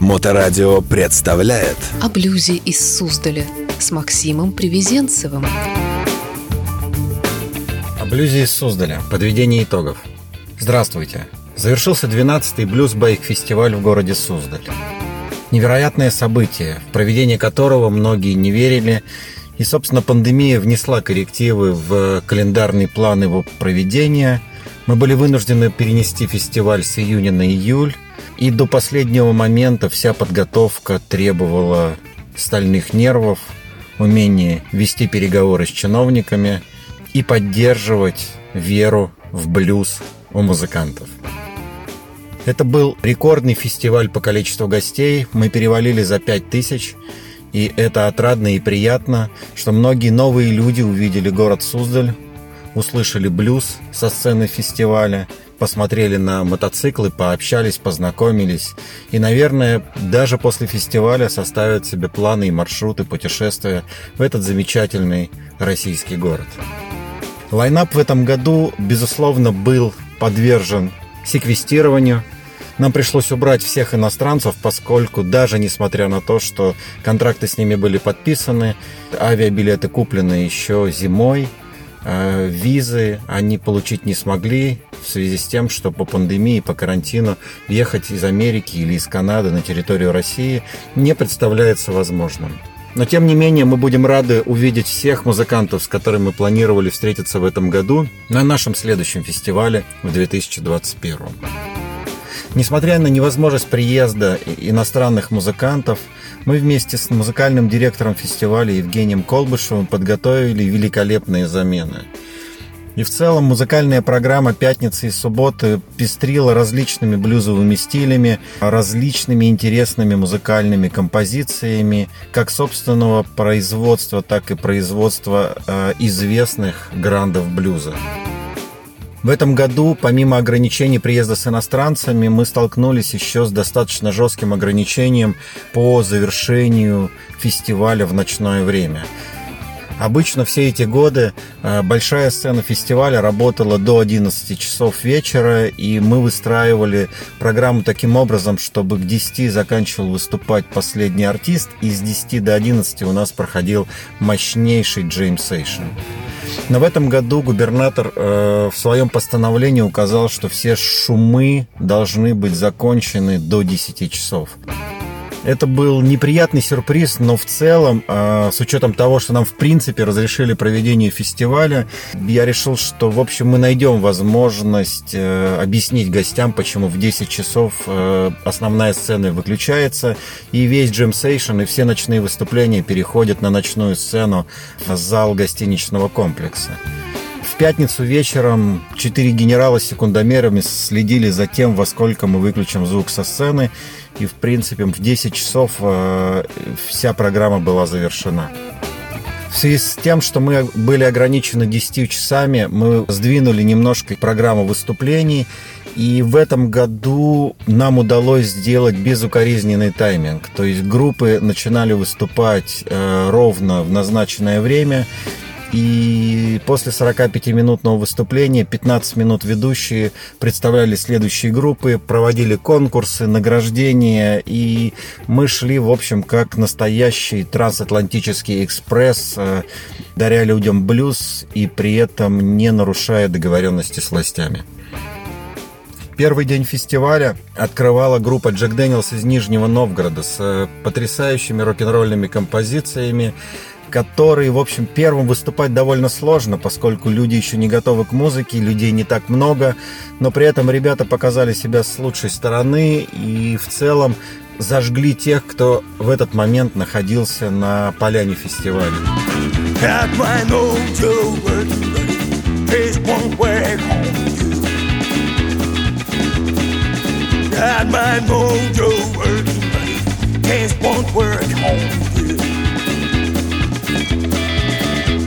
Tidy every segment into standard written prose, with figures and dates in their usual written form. Моторадио представляет «О блюзе из Суздаля» с Максимом Привезенцевым. О блюзе из Суздаля. Подведение итогов. Здравствуйте. Завершился 12-й блюз-байк-фестиваль в городе Суздаль. Невероятное событие, в проведение которого многие не верили, и, собственно, пандемия внесла коррективы в календарный план его проведения. Мы были вынуждены перенести фестиваль с июня на июль, и до последнего момента вся подготовка требовала стальных нервов, умения вести переговоры с чиновниками и поддерживать веру в блюз у музыкантов. Это был рекордный фестиваль по количеству гостей. Мы перевалили за 5000, и это отрадно и приятно, что многие новые люди увидели город Суздаль, услышали блюз со сцены фестиваля, посмотрели на мотоциклы, пообщались, познакомились. И, наверное, даже после фестиваля составят себе планы и маршруты путешествия в этот замечательный российский город. Лайнап в этом году, безусловно, был подвержен секвестированию. Нам пришлось убрать всех иностранцев, поскольку даже несмотря на то, что контракты с ними были подписаны, авиабилеты куплены еще зимой, визы они получить не смогли в связи с тем, что по пандемии, по карантину ехать из Америки или из Канады на территорию России не представляется возможным. Но тем не менее мы будем рады увидеть всех музыкантов, с которыми мы планировали встретиться в этом году на нашем следующем фестивале в 2021. Несмотря на невозможность приезда иностранных музыкантов, мы вместе с музыкальным директором фестиваля Евгением Колбышевым подготовили великолепные замены. И в целом музыкальная программа пятницы и субботы пестрила различными блюзовыми стилями, различными интересными музыкальными композициями, как собственного производства, так и производства известных грандов блюза. В этом году, помимо ограничений приезда с иностранцами, мы столкнулись еще с достаточно жестким ограничением по завершению фестиваля в ночное время. Обычно все эти годы большая сцена фестиваля работала до 11 часов вечера, и мы выстраивали программу таким образом, чтобы к 10 заканчивал выступать последний артист, и с 10 до 11 у нас проходил мощнейший джейм-сейшн. Но в этом году губернатор в своем постановлении указал, что все шумы должны быть закончены до 10 часов. Это был неприятный сюрприз, но в целом, с учетом того, что нам в принципе разрешили проведение фестиваля, я решил, что в общем мы найдем возможность объяснить гостям, почему в 10 часов основная сцена выключается, и весь джем-сейшн и все ночные выступления переходят на ночную сцену в зал гостиничного комплекса. В пятницу вечером 4 генерала с секундомерами следили за тем, во сколько мы выключим звук со сцены. И, в принципе, в 10 часов вся программа была завершена. В связи с тем, что мы были ограничены 10 часами, мы сдвинули немножко программу выступлений. И в этом году нам удалось сделать безукоризненный тайминг. То есть группы начинали выступать ровно в назначенное время. И после 45-минутного выступления 15 минут ведущие представляли следующие группы, проводили конкурсы, награждения, и мы шли, в общем, как настоящий трансатлантический экспресс, даря людям блюз и при этом не нарушая договоренности с властями. Первый день фестиваля открывала группа Jack Daniel's из Нижнего Новгорода с потрясающими рок-н-ролльными композициями, которые, в общем, первым выступать довольно сложно, поскольку люди еще не готовы к музыке, людей не так много, но при этом ребята показали себя с лучшей стороны и в целом зажгли тех, кто в этот момент находился на поляне фестиваля.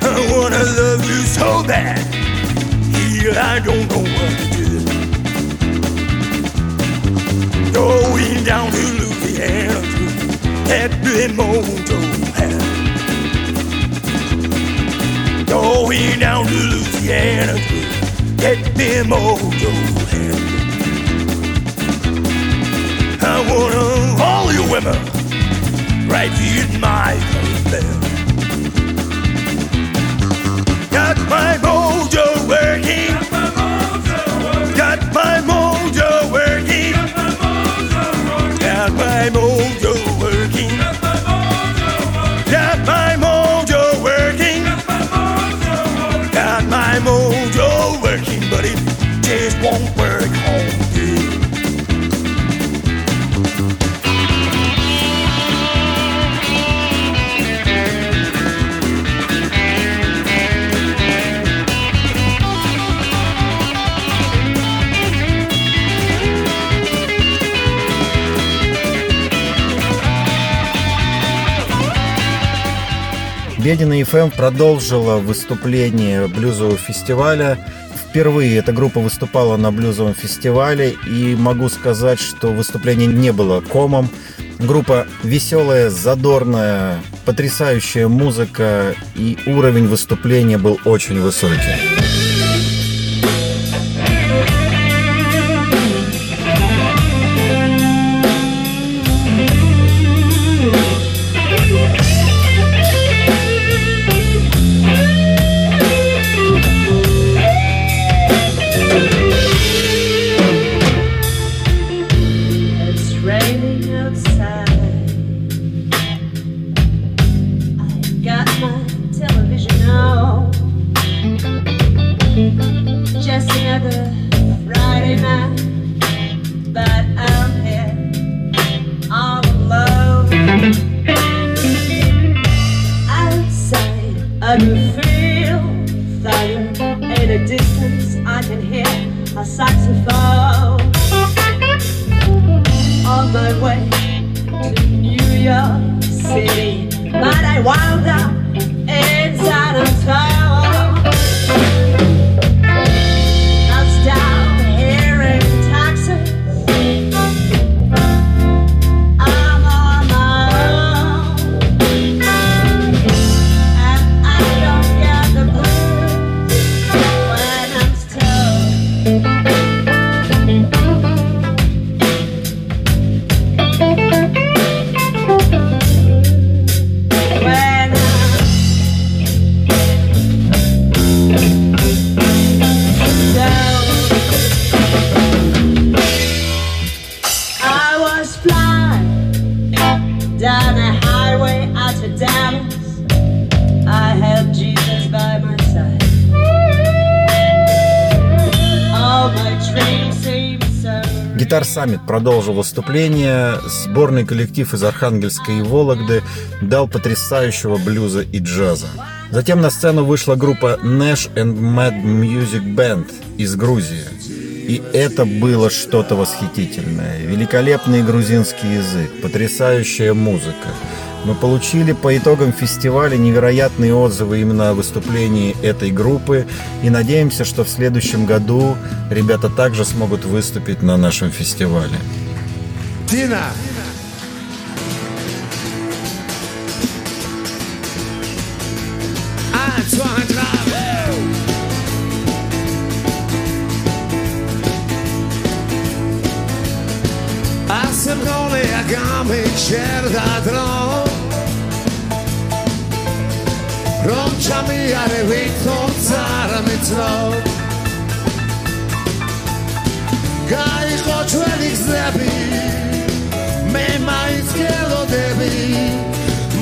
I wanna love you so bad. Here I don't know what to do. Going down to Louisiana at the Mojo House. Going down to Louisiana at the Mojo House. I wanna haul you. river right in my bed. Got my mojo working. Won't work on you. Бедина ИФМ продолжила выступление блюзового фестиваля. Впервые эта группа выступала на блюзовом фестивале, и могу сказать, что выступление не было комом. Группа веселая, задорная, потрясающая музыка, и уровень выступления был очень высокий. Саммит продолжил выступление. Сборный коллектив из Архангельской и Вологды дал потрясающего блюза и джаза. Затем на сцену вышла группа Nash and Mad Music Band из Грузии. И это было что-то восхитительное. Великолепный грузинский язык, потрясающая музыка. Мы получили по итогам фестиваля невероятные отзывы именно о выступлении этой группы, и надеемся, что в следующем году ребята также смогут выступить на нашем фестивале. Дина! Ronciami alle vito zara metro Gai kočvelik zrebi Me majskelo debi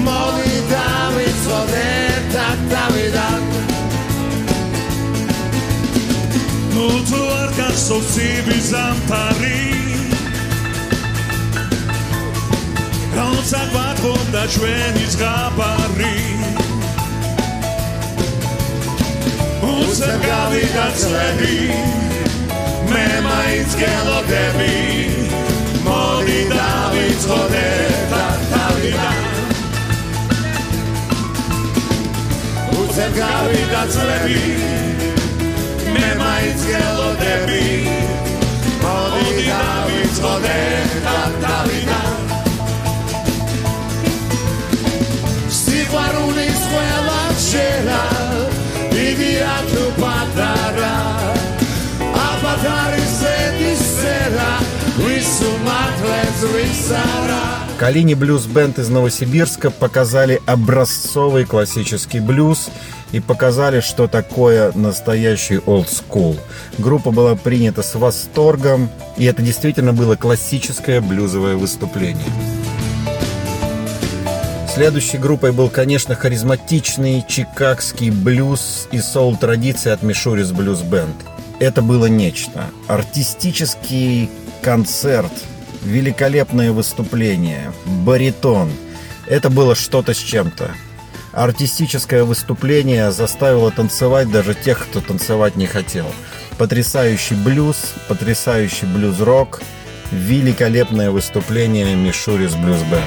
Moli David zvodeta Davidan Nutu arkaš so si bizam Paris Ronza kvakom da čvenic ga Paris Usa gavi da clebi, mema iz gelo debi, moli davi zhodeta tavina. Usa gavi da clebi, mema iz gelo debi, moli davi zhodeta tavina. Si varuni svela žena, Viviatu patara, apatari se disera, visumatre zvisara. Калини блюз-бенд из Новосибирска показали образцовый классический блюз и показали, что такое настоящий олдскул. Группа была принята с восторгом, и это действительно было классическое блюзовое выступление. Следующей группой был, конечно, харизматичный чикагский блюз и соул-традиция от Mishuris Blues Band. Это было нечто. Артистический концерт, великолепное выступление, баритон. Это было что-то с чем-то. Артистическое выступление заставило танцевать даже тех, кто танцевать не хотел. Потрясающий блюз-рок, великолепное выступление Mishuris Blues Band.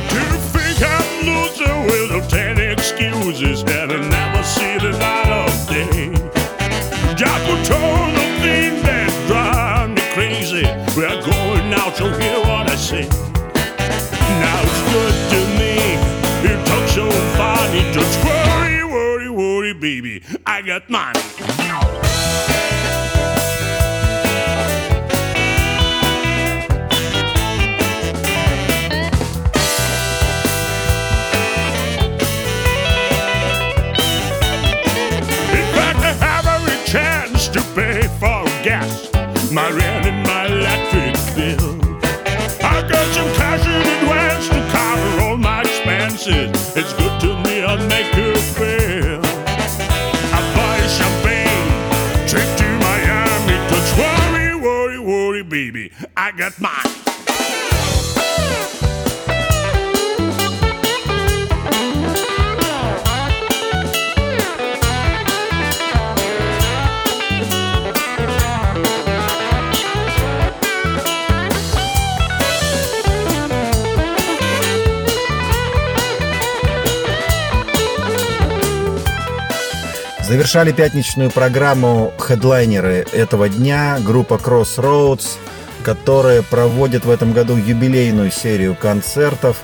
My rent and my electric bill. I got some cash in advance to cover all my expenses. It's good to me, I'll make her feel. I buy champagne, trip to Miami. Don't worry, worry, worry, baby, I got mine. Завершали пятничную программу хедлайнеры этого дня, группа Crossroads, которая проводит в этом году юбилейную серию концертов.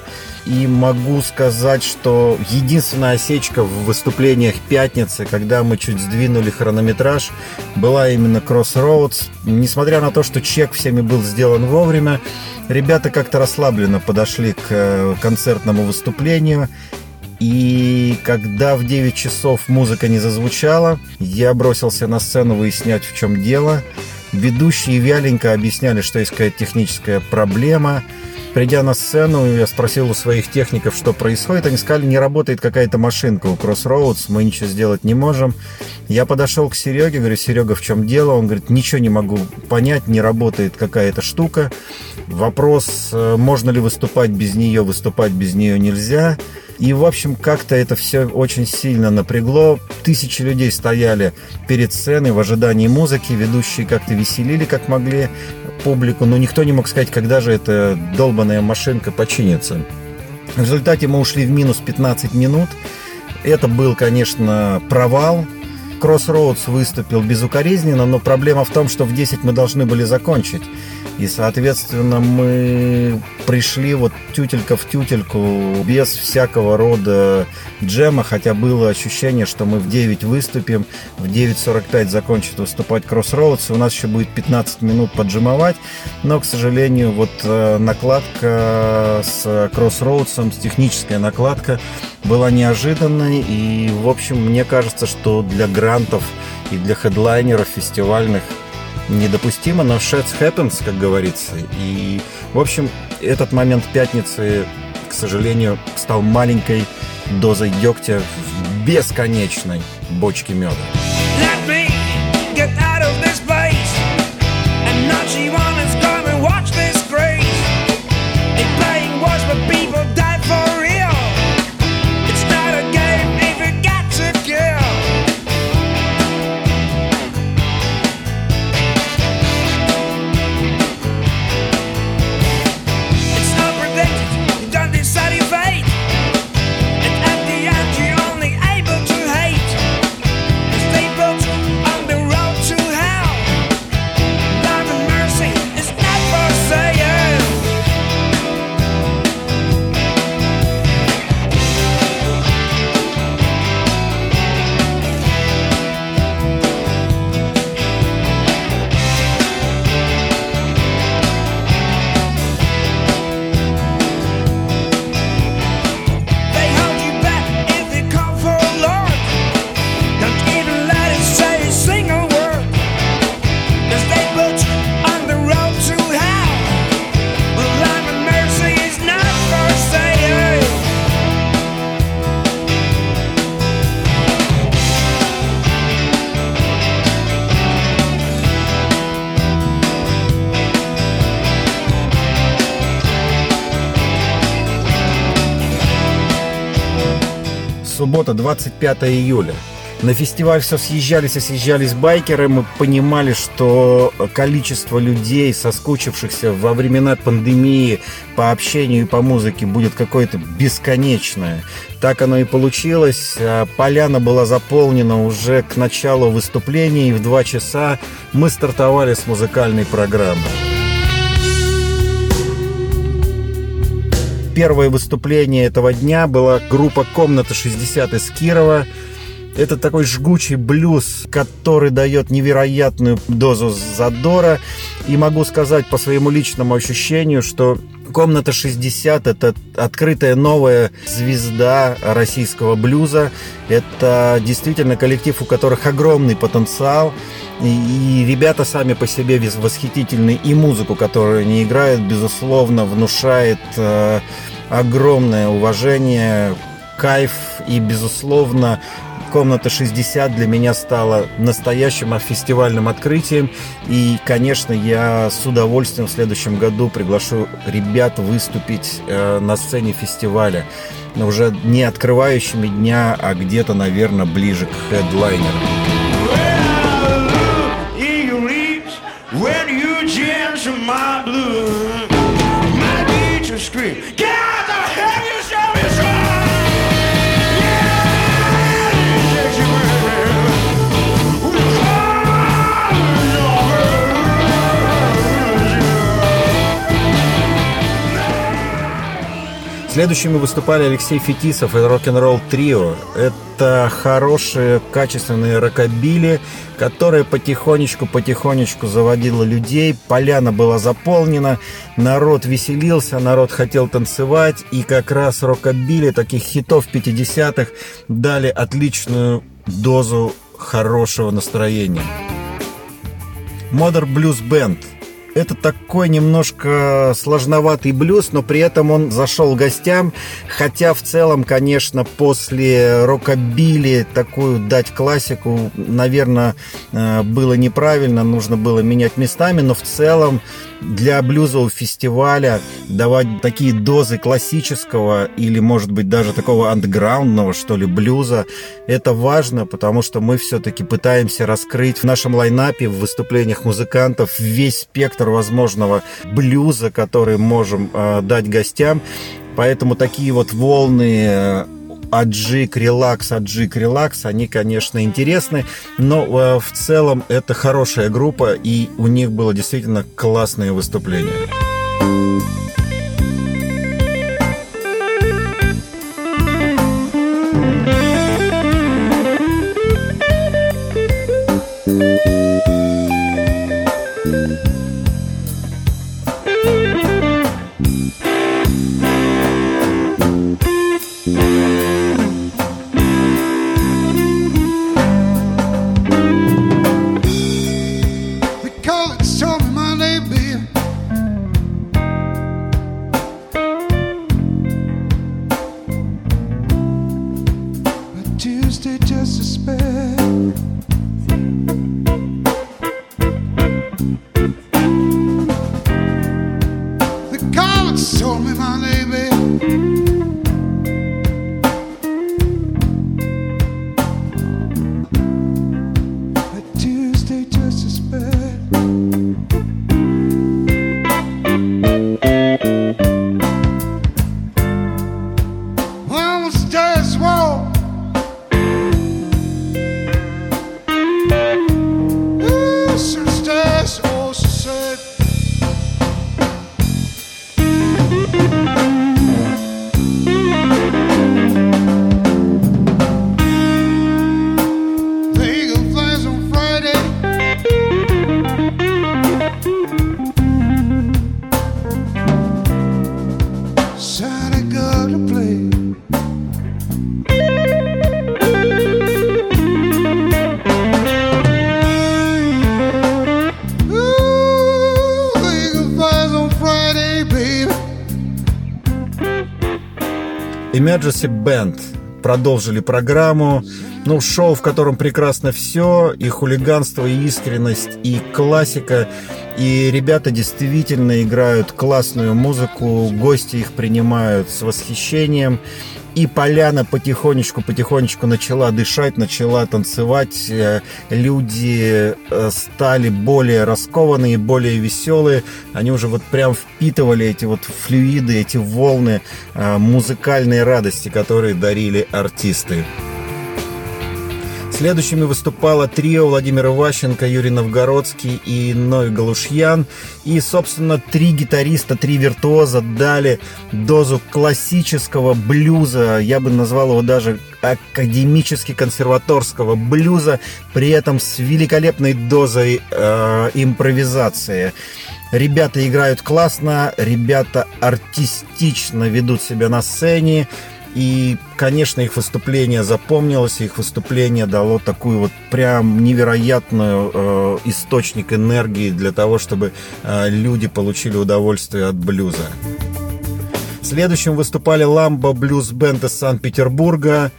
И могу сказать, что единственная осечка в выступлениях пятницы, когда мы чуть сдвинули хронометраж, была именно Crossroads. Несмотря на то, что чек всеми был сделан вовремя, ребята как-то расслабленно подошли к концертному выступлению. И когда в 9 часов музыка не зазвучала, я бросился на сцену выяснять, в чем дело. Ведущие вяленько объясняли, что есть какая-то техническая проблема. Придя на сцену, я спросил у своих техников, что происходит. Они сказали, не работает какая-то машинка у Crossroads, мы ничего сделать не можем. Я подошел к Сереге, говорю, Серега, в чем дело? Он говорит, ничего не могу понять, не работает какая-то штука. Вопрос, можно ли выступать без нее нельзя. И, в общем, как-то это все очень сильно напрягло. Тысячи людей стояли перед сценой в ожидании музыки. Ведущие как-то веселили, как могли, публику. Но никто не мог сказать, когда же эта долбаная машинка починится. В результате мы ушли в минус 15 минут. Это был, конечно, провал. Crossroads выступил безукоризненно, но проблема в том, что в 10 мы должны были закончить. И, соответственно, мы пришли вот тютелька в тютельку, без всякого рода джема, хотя было ощущение, что мы в 9 выступим, в 9:45 закончит выступать Crossroads, и у нас еще будет 15 минут поджимовать. Но, к сожалению, вот накладка с Crossroads, техническая накладка, была неожиданной. И, в общем, мне кажется, что для грантов и для хедлайнеров фестивальных недопустимо, но shit happens, как говорится. И, в общем, этот момент пятницы, к сожалению, стал маленькой дозой дегтя в бесконечной бочке меда. суббота, 25 июля. На фестиваль все съезжались и съезжались байкеры. Мы понимали, что количество людей, соскучившихся во времена пандемии по общению и по музыке, будет какое-то бесконечное. Так оно и получилось. Поляна была заполнена уже к началу выступлений. И в 2 часа мы стартовали с музыкальной программы. Первое выступление этого дня была группа «Комната 60» из Кирова. Это такой жгучий блюз, который дает невероятную дозу задора. И могу сказать по своему личному ощущению, что «Комната 60» — это открытая новая звезда российского блюза. Это действительно коллектив, у которых огромный потенциал. И ребята сами по себе восхитительны. И музыку, которую они играют, безусловно, внушает огромное уважение, кайф и, безусловно, «Комната 60» для меня стала настоящим фестивальным открытием. И, конечно, я с удовольствием в следующем году приглашу ребят выступить на сцене фестиваля. Но уже не открывающими дня, а где-то, наверное, ближе к хедлайнеру. Следующими выступали Алексей Фетисов и рок-н-ролл трио. Это хорошие, качественные рокобили, которые потихонечку заводило людей. Поляна была заполнена, народ веселился, народ хотел танцевать. И как раз рокобили, таких хитов 50-х, дали отличную дозу хорошего настроения. Modern Blues Band. Это такой немножко сложноватый блюз, но при этом он зашел гостям. Хотя в целом, конечно, после рокобили такую дать классику, наверное, было неправильно, нужно было менять местами. Но в целом для блюзового фестиваля давать такие дозы классического или, может быть, даже такого андеграундного, что ли, блюза, это важно, потому что мы все-таки пытаемся раскрыть в нашем лайнапе, в выступлениях музыкантов весь спектр возможного блюза, который можем дать гостям. Поэтому такие вот волны Аджик Релакс, они, конечно, интересны, но в целом это хорошая группа, и у них было действительно классное выступление. Мэджиси Бенд продолжили программу. ну, шоу, в котором прекрасно все, и хулиганство, и искренность, и классика, и ребята действительно играют классную музыку, гости их принимают с восхищением, и поляна потихонечку начала дышать, начала танцевать, люди стали более раскованные, более веселые, они уже вот прям впитывали эти вот флюиды, эти волны музыкальной радости, которые дарили артисты. Следующими выступало трио Владимира Ващенко, Юрий Новгородский и Ной Галушьян. И, собственно, три гитариста, три виртуоза дали дозу классического блюза. Я бы назвал его даже академически консерваторского блюза, при этом с великолепной дозой импровизации. Ребята играют классно, ребята артистично ведут себя на сцене. И, конечно, их выступление запомнилось, их выступление дало такую вот прям невероятную источник энергии для того, чтобы люди получили удовольствие от блюза. Следующим выступали Lamba Blues Band из Санкт-Петербурга.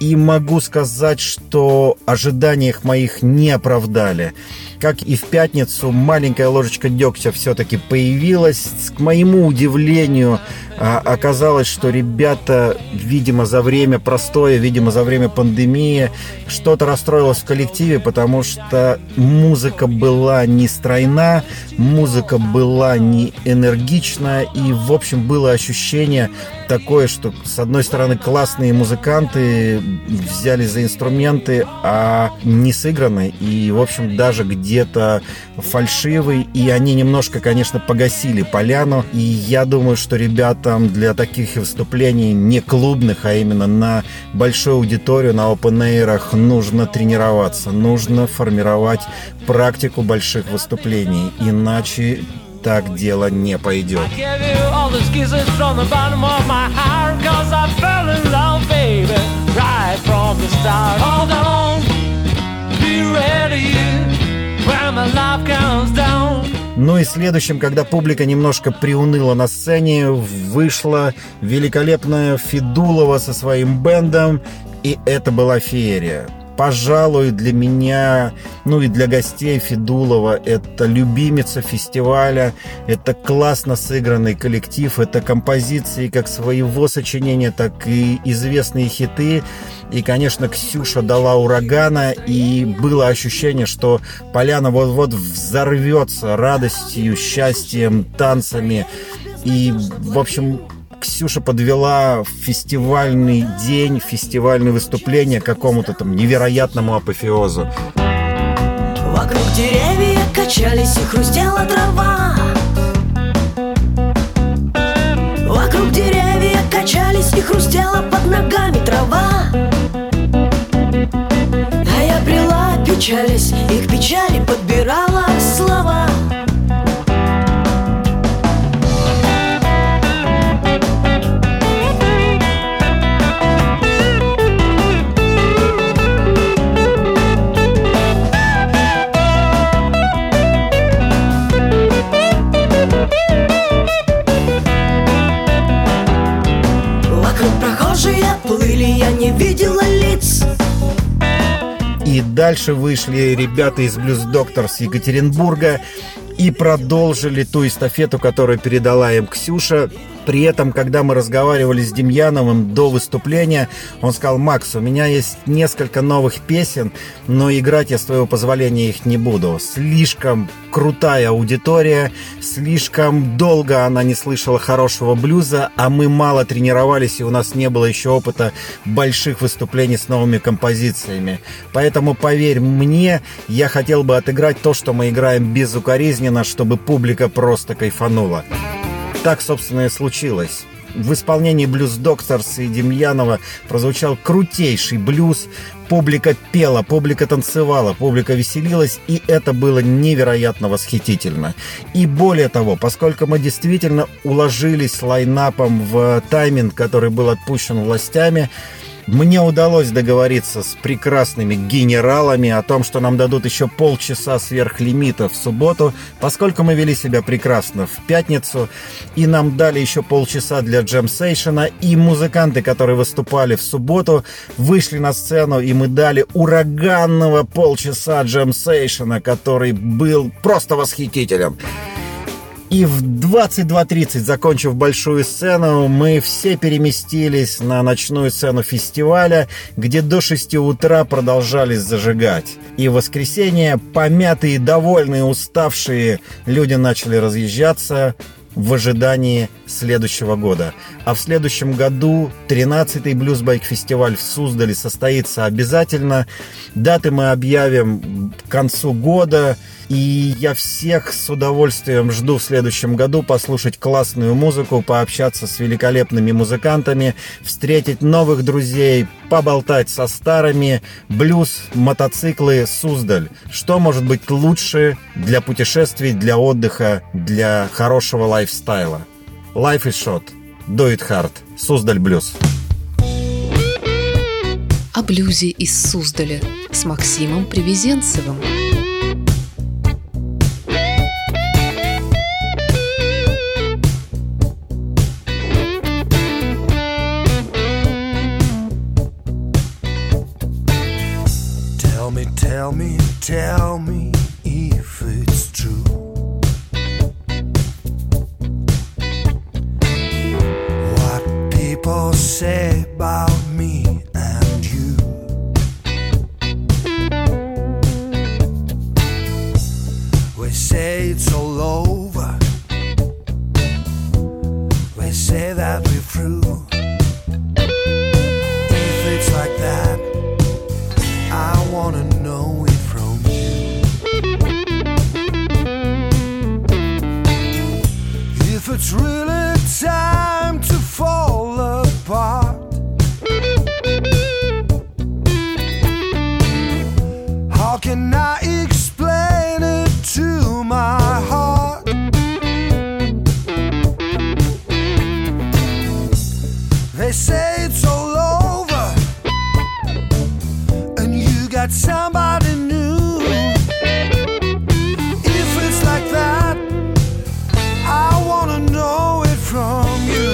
И могу сказать, что ожиданий их моих не оправдали. Как и в пятницу, маленькая ложечка дегтя все-таки появилась. К моему удивлению, оказалось, что ребята, видимо, за время простоя, видимо, за время пандемии, что-то расстроилось в коллективе, потому что музыка была не стройна, музыка была не энергична. И, в общем, было ощущение такое, что, с одной стороны, классные музыканты взяли за инструменты, а не сыграны. И, в общем, даже где-то фальшивый. И они немножко, конечно, погасили поляну. И я думаю, что ребятам для таких выступлений, не клубных, а именно на большую аудиторию, на опен-эйрах, нужно тренироваться. Нужно формировать практику больших выступлений. Иначе так дело не пойдет. Ну и следующим, когда публика немножко приуныла на сцене, вышла великолепная Федулова со своим бэндом, и это была феерия. Пожалуй, для меня, ну и для гостей Федулова, это любимица фестиваля, это классно сыгранный коллектив, это композиции как своего сочинения, так и известные хиты. И, конечно, Ксюша дала урагана, и было ощущение, что поляна вот-вот взорвется радостью, счастьем, танцами. И, в общем, Ксюша подвела фестивальный день, фестивальное выступление к какому-то там невероятному апофеозу. Вокруг деревья качались и хрустела трава. Вокруг деревья качались и хрустела под ногами трава. А я брела, печались, и к печали подбирала слова. И дальше вышли ребята из Blues Doctors Екатеринбурга и продолжили ту эстафету, которую передала им Ксюша. При этом, когда мы разговаривали с Демьяновым до выступления, он сказал: «Макс, у меня есть несколько новых песен, но играть я, с твоего позволения, их не буду. Слишком крутая аудитория, слишком долго она не слышала хорошего блюза, а мы мало тренировались, и у нас не было еще опыта больших выступлений с новыми композициями. Поэтому, поверь мне, я хотел бы отыграть то, что мы играем безукоризненно, чтобы публика просто кайфанула». Так, собственно, и случилось. В исполнении Blues Doctors и Демьянова прозвучал крутейший блюз. Публика пела, публика танцевала, публика веселилась, и это было невероятно восхитительно. И более того, поскольку мы действительно уложились лайнапом в тайминг, который был отпущен властями, Мне удалось договориться с прекрасными генералами о том, что нам дадут еще полчаса сверхлимита в субботу, поскольку мы вели себя прекрасно в пятницу, и нам дали еще полчаса для джем-сейшена, и музыканты, которые выступали в субботу, вышли на сцену, и мы дали ураганного полчаса джем-сейшена, который был просто восхитителен. И в 22:30, закончив большую сцену, мы все переместились на ночную сцену фестиваля, где до 6 утра продолжались зажигать. И в воскресенье помятые, довольные, уставшие люди начали разъезжаться в ожидании следующего года. А в следующем году 13-й блюзбайк-фестиваль в Суздале состоится обязательно. Даты мы объявим к концу года. И я всех с удовольствием жду в следующем году послушать классную музыку, пообщаться с великолепными музыкантами, встретить новых друзей, поболтать со старыми. Блюз, мотоциклы, Суздаль. Что может быть лучше для путешествий, для отдыха, для хорошего лайфстайла? Life is short. Do it hard. Суздаль блюз. О блюзе из Суздаля с Максимом Привезенцевым. Tell me if it's true. What people say about me and you. We say it's all over. We say that we're through. If it's like that, I wanna know it. If it's really time to fall apart, how can I explain it to my heart? They say it's all over, and you got somebody new. If it's like that, know it from you.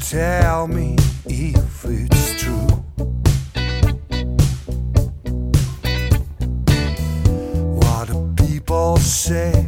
Tell me if it's true. What do people say?